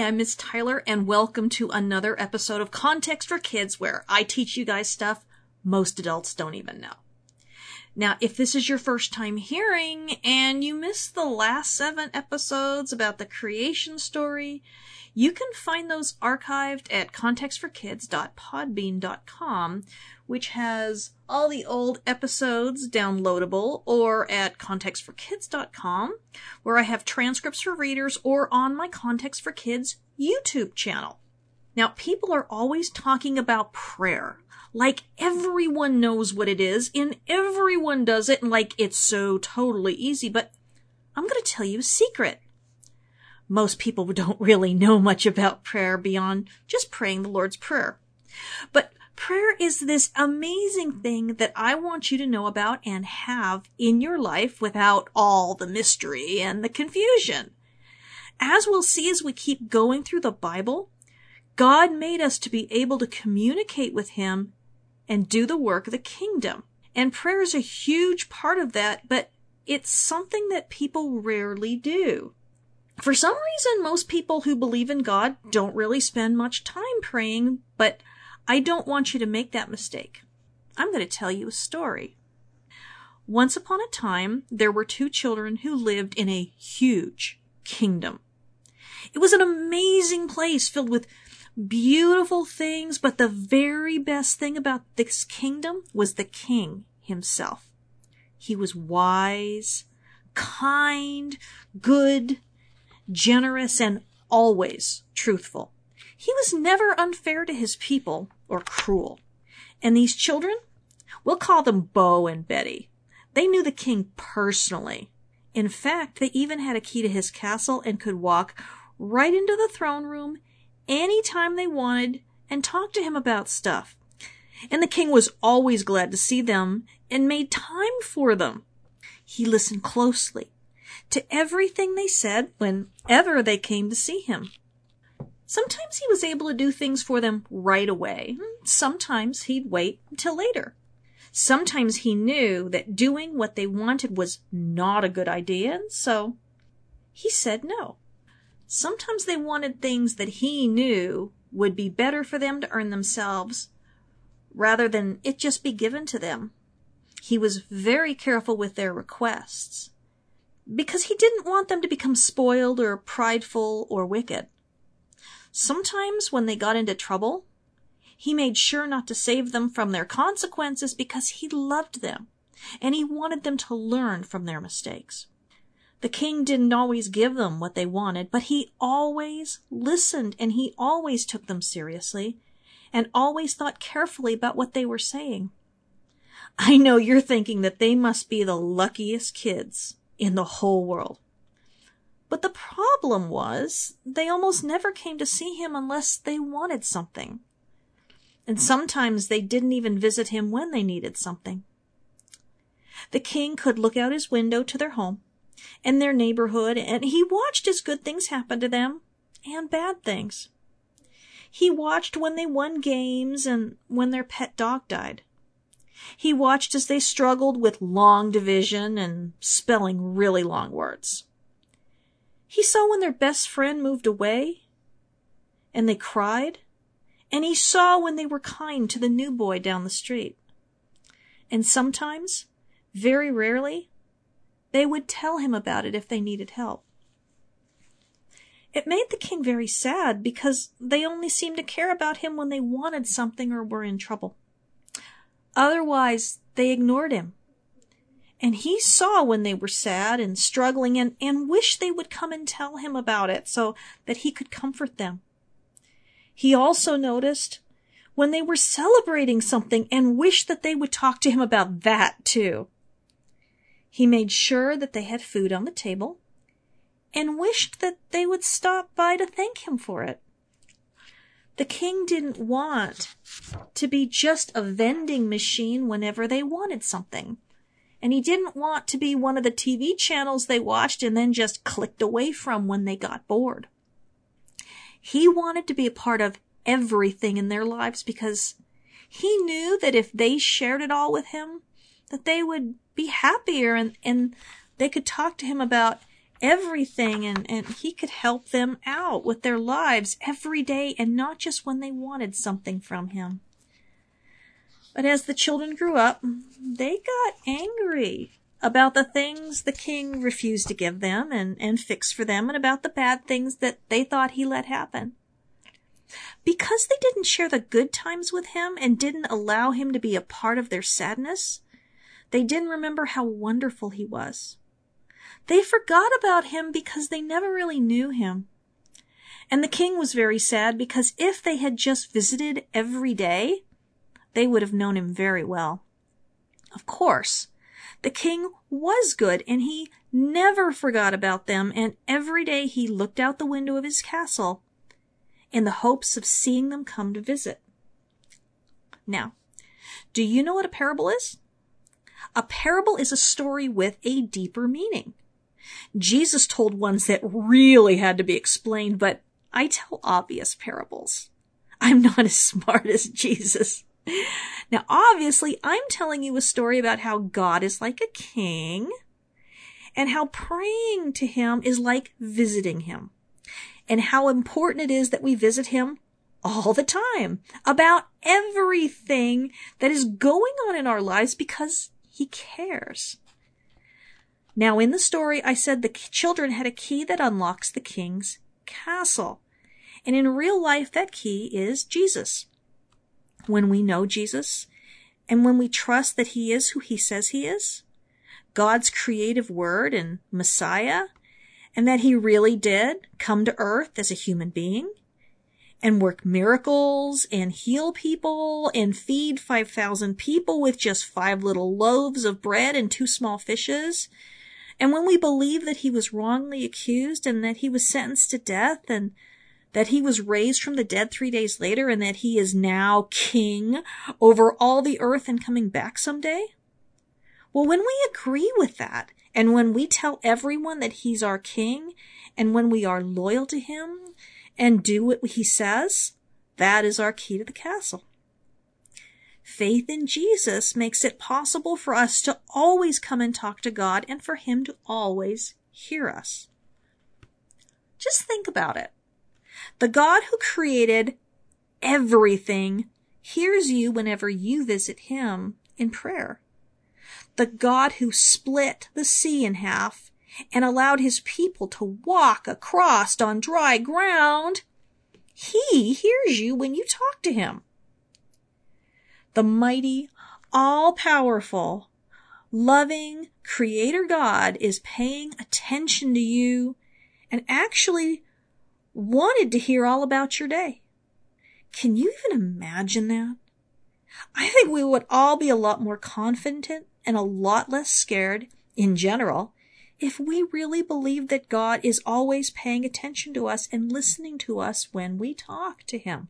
Hi, I'm Miss Tyler, and welcome to another episode of Context for Kids, where I teach you guys stuff most adults don't even know. Now, if this is your first time hearing, and you missed the last 7 episodes about the creation story, you can find those archived at contextforkids.podbean.com, which has all the old episodes downloadable, or at contextforkids.com, where I have transcripts for readers, or on my Context for Kids YouTube channel. Now, people are always talking about prayer, like everyone knows what it is, and everyone does it, and like it's so totally easy, but I'm going to tell you a secret. Most people don't really know much about prayer beyond just praying the Lord's Prayer. But prayer is this amazing thing that I want you to know about and have in your life without all the mystery and the confusion. As we'll see as we keep going through the Bible, God made us to be able to communicate with Him and do the work of the kingdom. And prayer is a huge part of that, but it's something that people rarely do. For some reason, most people who believe in God don't really spend much time praying, but I don't want you to make that mistake. I'm going to tell you a story. Once upon a time, there were 2 children who lived in a huge kingdom. It was an amazing place filled with beautiful things, but the very best thing about this kingdom was the king himself. He was wise, kind, good, generous, and always truthful. He was never unfair to his people or cruel. And these children, we'll call them Beau and Betty. They knew the king personally. In fact, they even had a key to his castle and could walk right into the throne room anytime they wanted and talk to him about stuff. And the king was always glad to see them and made time for them. He listened closely to everything they said whenever they came to see him. Sometimes he was able to do things for them right away. Sometimes he'd wait until later. Sometimes he knew that doing what they wanted was not a good idea, and so he said no. Sometimes they wanted things that he knew would be better for them to earn themselves rather than it just be given to them. He was very careful with their requests, because he didn't want them to become spoiled or prideful or wicked. Sometimes when they got into trouble, he made sure not to save them from their consequences because he loved them and he wanted them to learn from their mistakes. The king didn't always give them what they wanted, but he always listened and he always took them seriously and always thought carefully about what they were saying. I know you're thinking that they must be the luckiest kids in the whole world. But the problem was they almost never came to see him unless they wanted something. And sometimes they didn't even visit him when they needed something. The king could look out his window to their home and their neighborhood, and he watched as good things happened to them and bad things. He watched when they won games and when their pet dog died. He watched as they struggled with long division and spelling really long words. He saw when their best friend moved away and they cried, and he saw when they were kind to the new boy down the street. And sometimes, very rarely, they would tell him about it if they needed help. It made the king very sad because they only seemed to care about him when they wanted something or were in trouble. Otherwise, they ignored him. And he saw when they were sad and struggling and wished they would come and tell him about it so that he could comfort them. He also noticed when they were celebrating something and wished that they would talk to him about that too. He made sure that they had food on the table and wished that they would stop by to thank him for it. The king didn't want to be just a vending machine whenever they wanted something. And he didn't want to be one of the TV channels they watched and then just clicked away from when they got bored. He wanted to be a part of everything in their lives because he knew that if they shared it all with him, that they would be happier and they could talk to him about everything, and he could help them out with their lives every day and not just when they wanted something from him. But as the children grew up, they got angry about the things the king refused to give them and fix for them, and about the bad things that they thought he let happen. Because they didn't share the good times with him and didn't allow him to be a part of their sadness, they didn't remember how wonderful he was. They forgot about him because they never really knew him. And the king was very sad because if they had just visited every day, they would have known him very well. Of course, the king was good, and he never forgot about them, and every day he looked out the window of his castle in the hopes of seeing them come to visit. Now, do you know what a parable is? A parable is a story with a deeper meaning. Jesus told ones that really had to be explained, but I tell obvious parables. I'm not as smart as Jesus. Now, obviously, I'm telling you a story about how God is like a king and how praying to him is like visiting him, and how important it is that we visit him all the time about everything that is going on in our lives because he cares. Now, in the story, I said the children had a key that unlocks the king's castle. And in real life, that key is Jesus. When we know Jesus, and when we trust that he is who he says he is, God's creative word and Messiah, and that he really did come to earth as a human being and work miracles and heal people and feed 5,000 people with just 5 little loaves of bread and 2 small fishes. And when we believe that he was wrongly accused and that he was sentenced to death and that he was raised from the dead 3 days later and that he is now king over all the earth and coming back someday. Well, when we agree with that, and when we tell everyone that he's our king, and when we are loyal to him and do what he says, that is our key to the castle. Faith in Jesus makes it possible for us to always come and talk to God and for him to always hear us. Just think about it. The God who created everything hears you whenever you visit him in prayer. The God who split the sea in half and allowed his people to walk across on dry ground, he hears you when you talk to him. The mighty, all-powerful, loving Creator God is paying attention to you and actually wanted to hear all about your day. Can you even imagine that? I think we would all be a lot more confident and a lot less scared in general if we really believed that God is always paying attention to us and listening to us when we talk to him.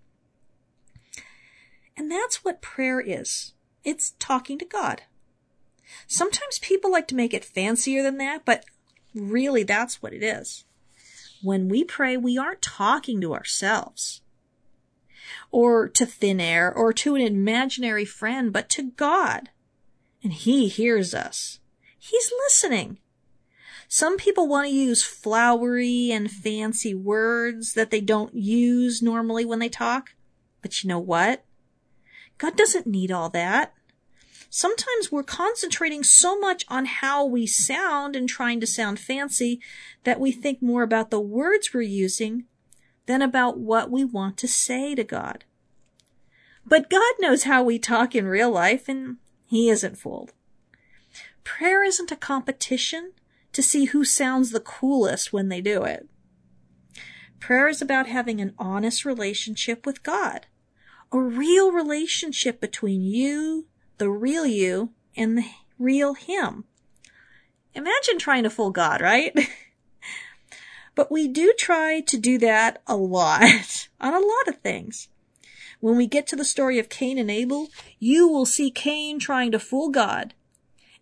And that's what prayer is. It's talking to God. Sometimes people like to make it fancier than that, but really that's what it is. When we pray, we aren't talking to ourselves or to thin air or to an imaginary friend, but to God. And he hears us. He's listening. Some people want to use flowery and fancy words that they don't use normally when they talk. But you know what? God doesn't need all that. Sometimes we're concentrating so much on how we sound and trying to sound fancy that we think more about the words we're using than about what we want to say to God. But God knows how we talk in real life, and he isn't fooled. Prayer isn't a competition to see who sounds the coolest when they do it. Prayer is about having an honest relationship with God, a real relationship between you, the real you, and the real him. Imagine trying to fool God, right? But we do try to do that a lot, on a lot of things. When we get to the story of Cain and Abel, you will see Cain trying to fool God.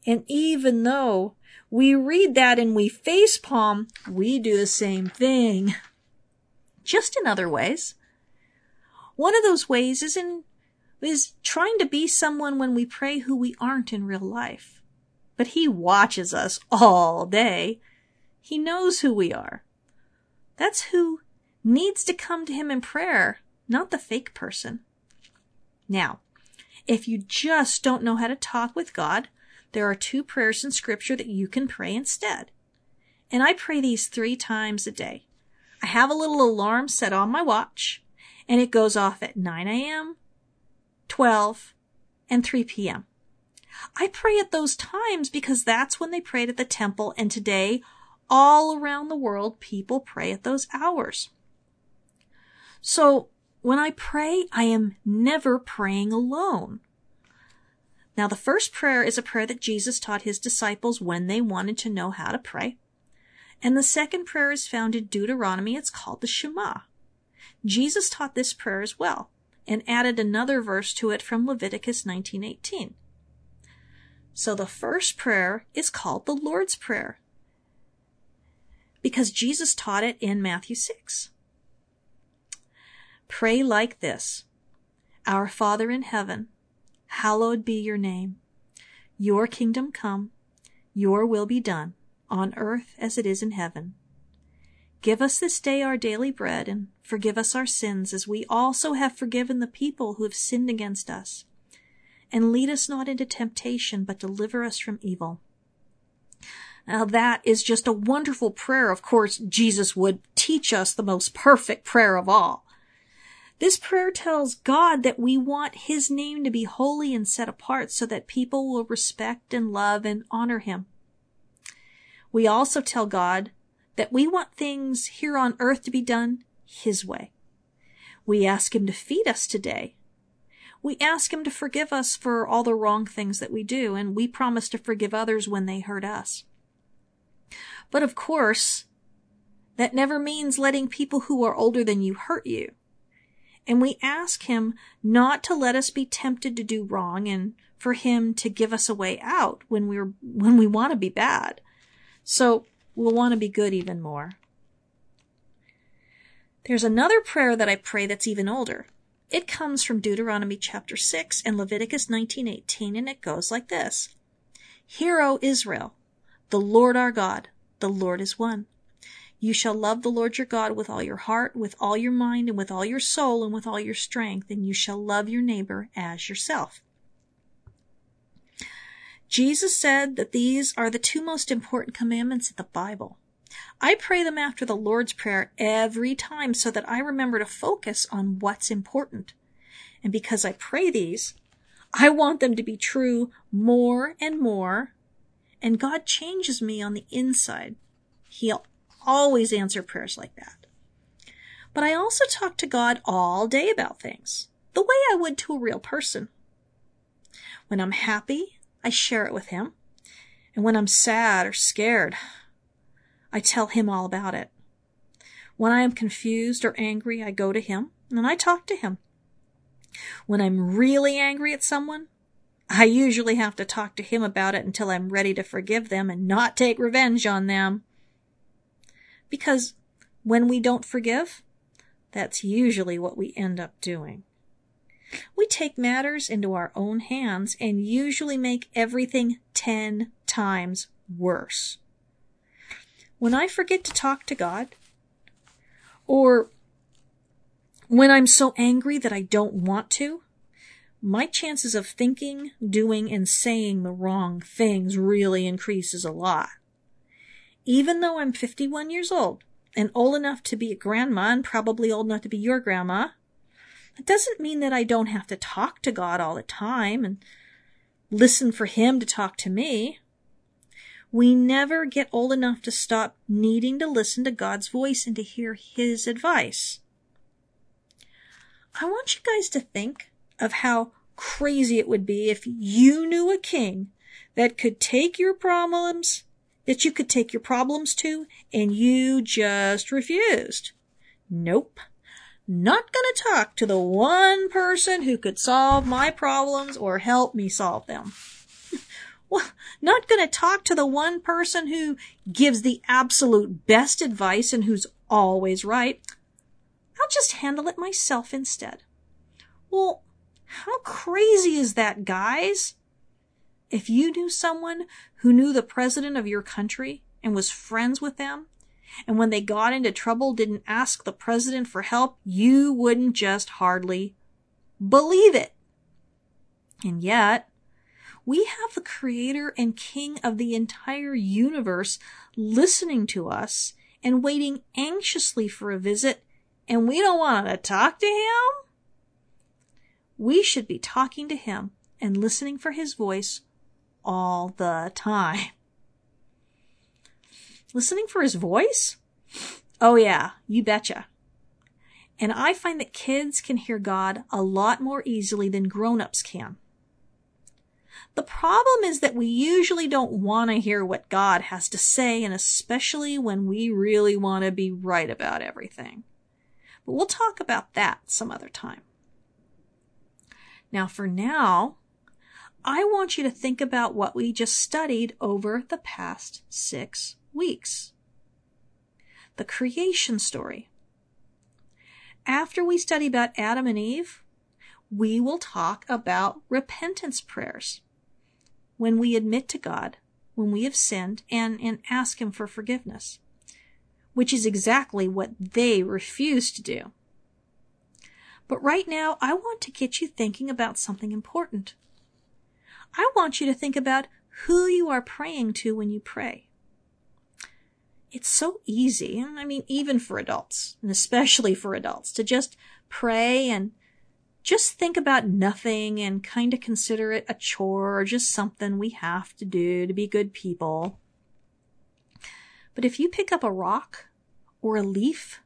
And even though we read that and we facepalm, we do the same thing. Just in other ways. One of those ways is trying to be someone when we pray who we aren't in real life. But he watches us all day. He knows who we are. That's who needs to come to him in prayer, not the fake person. Now, if you just don't know how to talk with God, there are two prayers in Scripture that you can pray instead. And I pray these 3 times a day. I have a little alarm set on my watch, and it goes off at 9 a.m., 12, and 3 p.m. I pray at those times because that's when they prayed at the temple, and today, all around the world, people pray at those hours. So when I pray, I am never praying alone. Now, the first prayer is a prayer that Jesus taught his disciples when they wanted to know how to pray. And the second prayer is found in Deuteronomy. It's called the Shema. Jesus taught this prayer as well and added another verse to it from Leviticus 19:18. So the first prayer is called the Lord's Prayer because Jesus taught it in Matthew 6. Pray like this. Our Father in heaven, hallowed be your name. Your kingdom come, your will be done, on earth as it is in heaven. Give us this day our daily bread, and forgive us our sins, as we also have forgiven the people who have sinned against us. And lead us not into temptation, but deliver us from evil. Now that is just a wonderful prayer. Of course, Jesus would teach us the most perfect prayer of all. This prayer tells God that we want his name to be holy and set apart so that people will respect and love and honor him. We also tell God that we want things here on earth to be done his way. We ask him to feed us today. We ask him to forgive us for all the wrong things that we do, and we promise to forgive others when they hurt us. But of course, that never means letting people who are older than you hurt you. And we ask him not to let us be tempted to do wrong and for him to give us a way out when we want to be bad. So we'll want to be good even more. There's another prayer that I pray that's even older. It comes from Deuteronomy chapter 6 and Leviticus 19:18, and it goes like this. Hear, O Israel, the Lord our God, the Lord is one. You shall love the Lord your God with all your heart, with all your mind, and with all your soul, and with all your strength, and you shall love your neighbor as yourself. Jesus said that these are the 2 most important commandments in the Bible. I pray them after the Lord's Prayer every time so that I remember to focus on what's important. And because I pray these, I want them to be true more and more, and God changes me on the inside. He'll always answer prayers like that. But I also talk to God all day about things, the way I would to a real person. When I'm happy, I share it with him. And when I'm sad or scared, I tell him all about it. When I am confused or angry, I go to him and I talk to him. When I'm really angry at someone, I usually have to talk to him about it until I'm ready to forgive them and not take revenge on them. Because when we don't forgive, that's usually what we end up doing. We take matters into our own hands and usually make everything 10 times worse. When I forget to talk to God, or when I'm so angry that I don't want to, my chances of thinking, doing, and saying the wrong things really increases a lot. Even though I'm 51 years old and old enough to be a grandma and probably old enough to be your grandma, it doesn't mean that I don't have to talk to God all the time and listen for him to talk to me. We never get old enough to stop needing to listen to God's voice and to hear his advice. I want you guys to think of how crazy it would be if you knew a king that could take your problems that you could take your problems to, and you just refused. Nope. Not gonna talk to the one person who could solve my problems or help me solve them. Well, not gonna talk to the one person who gives the absolute best advice and who's always right. I'll just handle it myself instead. Well, how crazy is that, guys? If you knew someone who knew the president of your country and was friends with them, and when they got into trouble didn't ask the president for help, you wouldn't just hardly believe it. And yet, we have the creator and king of the entire universe listening to us and waiting anxiously for a visit, and we don't want to talk to him? We should be talking to him and listening for his voice all the time. Listening for his voice? Oh yeah, you betcha. And I find that kids can hear God a lot more easily than grown-ups can. The problem is that we usually don't want to hear what God has to say, and especially when we really want to be right about everything. But we'll talk about that some other time. Now, for now, I want you to think about what we just studied over the past 6 weeks. The creation story. After we study about Adam and Eve, we will talk about repentance prayers. When we admit to God, when we have sinned, and ask him for forgiveness, which is exactly what they refused to do. But right now, I want to get you thinking about something important. I want you to think about who you are praying to when you pray. It's so easy, I mean, even for adults, and especially for adults, to just pray and just think about nothing and kind of consider it a chore or just something we have to do to be good people. But if you pick up a rock or a leaf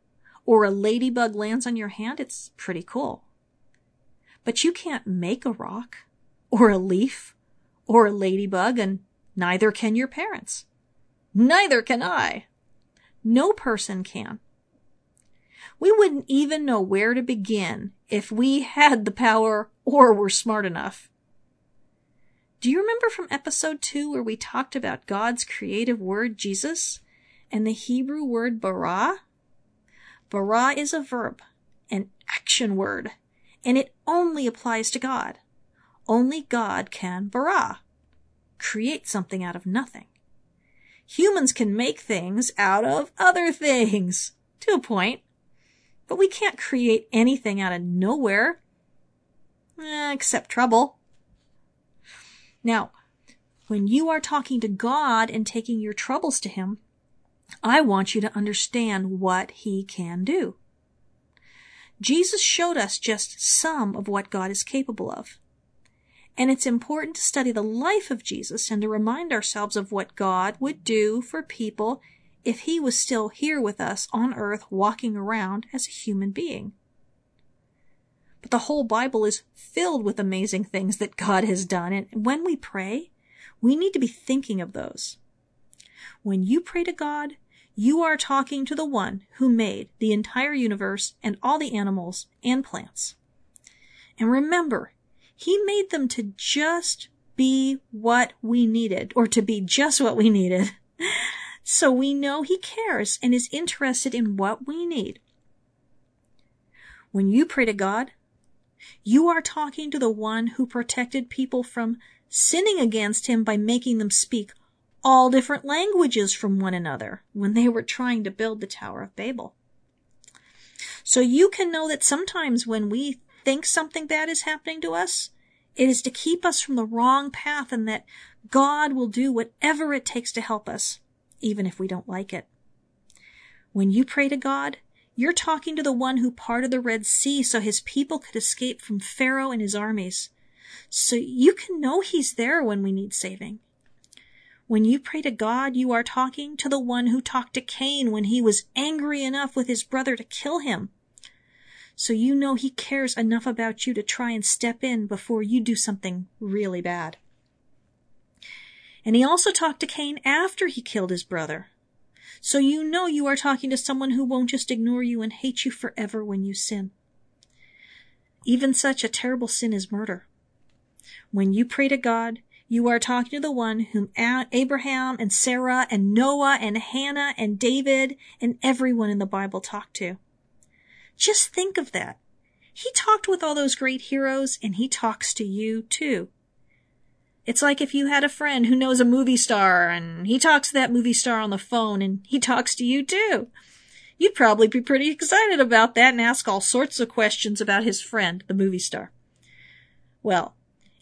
or a ladybug lands on your hand, it's pretty cool. But you can't make a rock or a leaf or a ladybug, and neither can your parents. Neither can I. No person can. We wouldn't even know where to begin if we had the power or were smart enough. Do you remember from episode 2 where we talked about God's creative word, Jesus, and the Hebrew word bara? Bara is a verb, an action word, and it only applies to God. Only God can bara, create something out of nothing. Humans can make things out of other things, to a point. But we can't create anything out of nowhere, except trouble. Now, when you are talking to God and taking your troubles to him, I want you to understand what he can do. Jesus showed us just some of what God is capable of. And it's important to study the life of Jesus and to remind ourselves of what God would do for people if he was still here with us on earth walking around as a human being. But the whole Bible is filled with amazing things that God has done, and when we pray, we need to be thinking of those. When you pray to God, you are talking to the one who made the entire universe and all the animals and plants. And remember, he made them to just be what we needed, or to be just what we needed. So we know he cares and is interested in what we need. When you pray to God, you are talking to the one who protected people from sinning against him by making them speak all different languages from one another when they were trying to build the Tower of Babel. So you can know that sometimes when we think something bad is happening to us, it is to keep us from the wrong path, and that God will do whatever it takes to help us, even if we don't like it. When you pray to God, you're talking to the one who parted the Red Sea so his people could escape from Pharaoh and his armies. So you can know he's there when we need saving. When you pray to God, you are talking to the one who talked to Cain when he was angry enough with his brother to kill him. So you know he cares enough about you to try and step in before you do something really bad. And he also talked to Cain after he killed his brother. So you know you are talking to someone who won't just ignore you and hate you forever when you sin. Even such a terrible sin as murder. When you pray to God, you are talking to the one whom Abraham and Sarah and Noah and Hannah and David and everyone in the Bible talked to. Just think of that. He talked with all those great heroes, and he talks to you too. It's like if you had a friend who knows a movie star and he talks to that movie star on the phone and he talks to you too. You'd probably be pretty excited about that and ask all sorts of questions about his friend, the movie star. Well,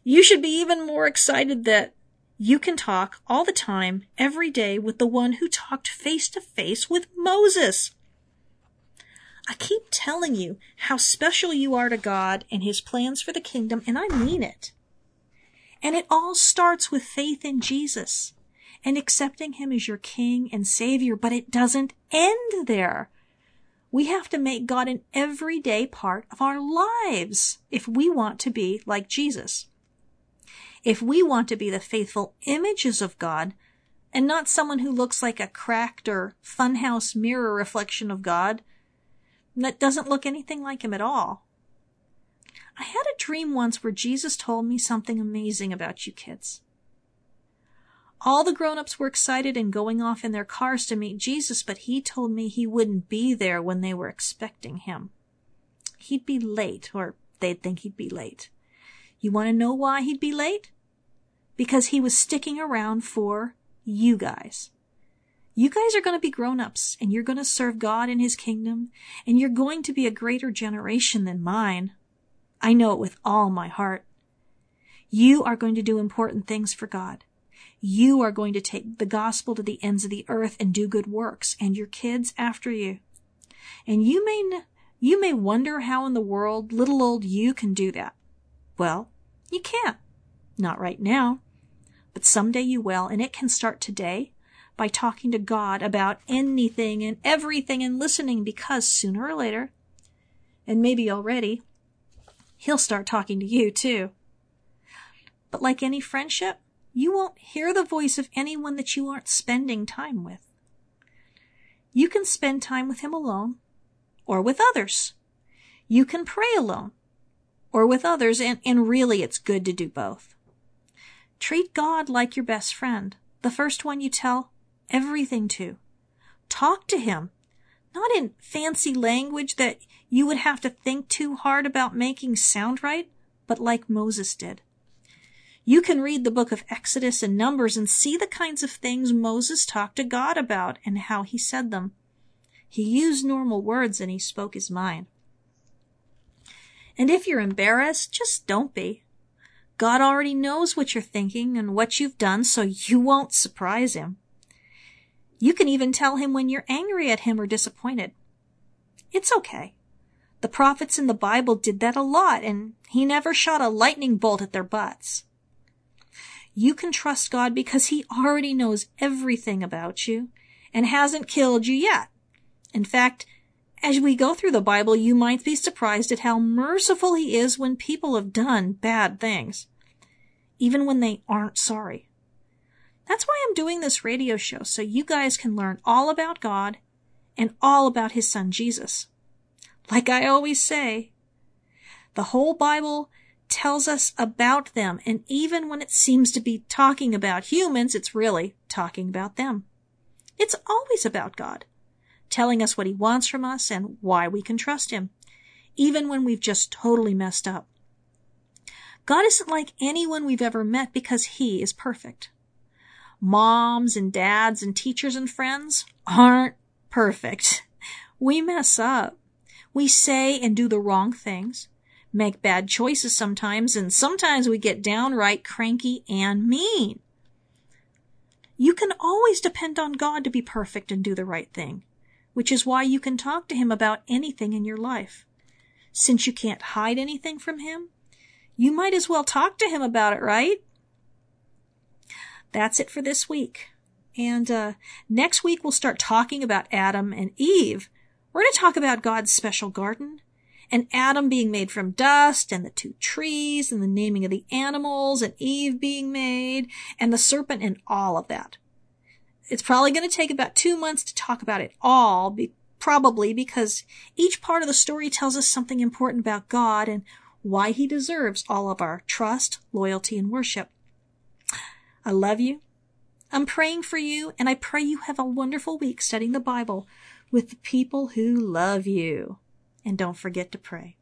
you should be even more excited that you can talk all the time, every day, with the one who talked face to face with Moses. I keep telling you how special you are to God and his plans for the kingdom, and I mean it. And it all starts with faith in Jesus and accepting him as your King and Savior, but it doesn't end there. We have to make God an everyday part of our lives if we want to be like Jesus. If we want to be the faithful images of God and not someone who looks like a cracked or funhouse mirror reflection of God that doesn't look anything like him at all. I had a dream once where Jesus told me something amazing about you kids. All the grown-ups were excited and going off in their cars to meet Jesus, but he told me he wouldn't be there when they were expecting him. He'd be late, or they'd think he'd be late. You want to know why he'd be late? Because he was sticking around for you guys. You guys are going to be grown-ups, and you're going to serve God in his kingdom, and you're going to be a greater generation than mine. I know it with all my heart. You are going to do important things for God. You are going to take the gospel to the ends of the earth and do good works, and your kids after you. And you may wonder how in the world little old you can do that. Well, you can't. Not right now. But someday you will, and it can start today by talking to God about anything and everything and listening, because sooner or later, and maybe already, he'll start talking to you too. But like any friendship, you won't hear the voice of anyone that you aren't spending time with. You can spend time with him alone or with others. You can pray alone or with others, and really it's good to do both. Treat God like your best friend, the first one you tell everything to. Talk to him, not in fancy language that you would have to think too hard about making sound right, but like Moses did. You can read the book of Exodus and Numbers and see the kinds of things Moses talked to God about and how he said them. He used normal words and he spoke his mind. And if you're embarrassed, just don't be. God already knows what you're thinking and what you've done, so you won't surprise him. You can even tell him when you're angry at him or disappointed. It's okay. The prophets in the Bible did that a lot, and he never shot a lightning bolt at their butts. You can trust God because he already knows everything about you and hasn't killed you yet. In fact, as we go through the Bible, you might be surprised at how merciful he is when people have done bad things, even when they aren't sorry. That's why I'm doing this radio show, so you guys can learn all about God and all about his son Jesus. Like I always say, the whole Bible tells us about them, and even when it seems to be talking about humans, it's really talking about them. It's always about God, telling us what he wants from us and why we can trust him, even when we've just totally messed up. God isn't like anyone we've ever met because he is perfect. Moms and dads and teachers and friends aren't perfect. We mess up. We say and do the wrong things, make bad choices sometimes, and sometimes we get downright cranky and mean. You can always depend on God to be perfect and do the right thing, which is why you can talk to him about anything in your life. Since you can't hide anything from him, you might as well talk to him about it, right? That's it for this week. And next week we'll start talking about Adam and Eve. We're going to talk about God's special garden, and Adam being made from dust, and the two trees, and the naming of the animals, and Eve being made, and the serpent, and all of that. It's probably going to take about 2 months to talk about it all, probably because each part of the story tells us something important about God and why he deserves all of our trust, loyalty, and worship. I love you. I'm praying for you, and I pray you have a wonderful week studying the Bible with the people who love you. And don't forget to pray.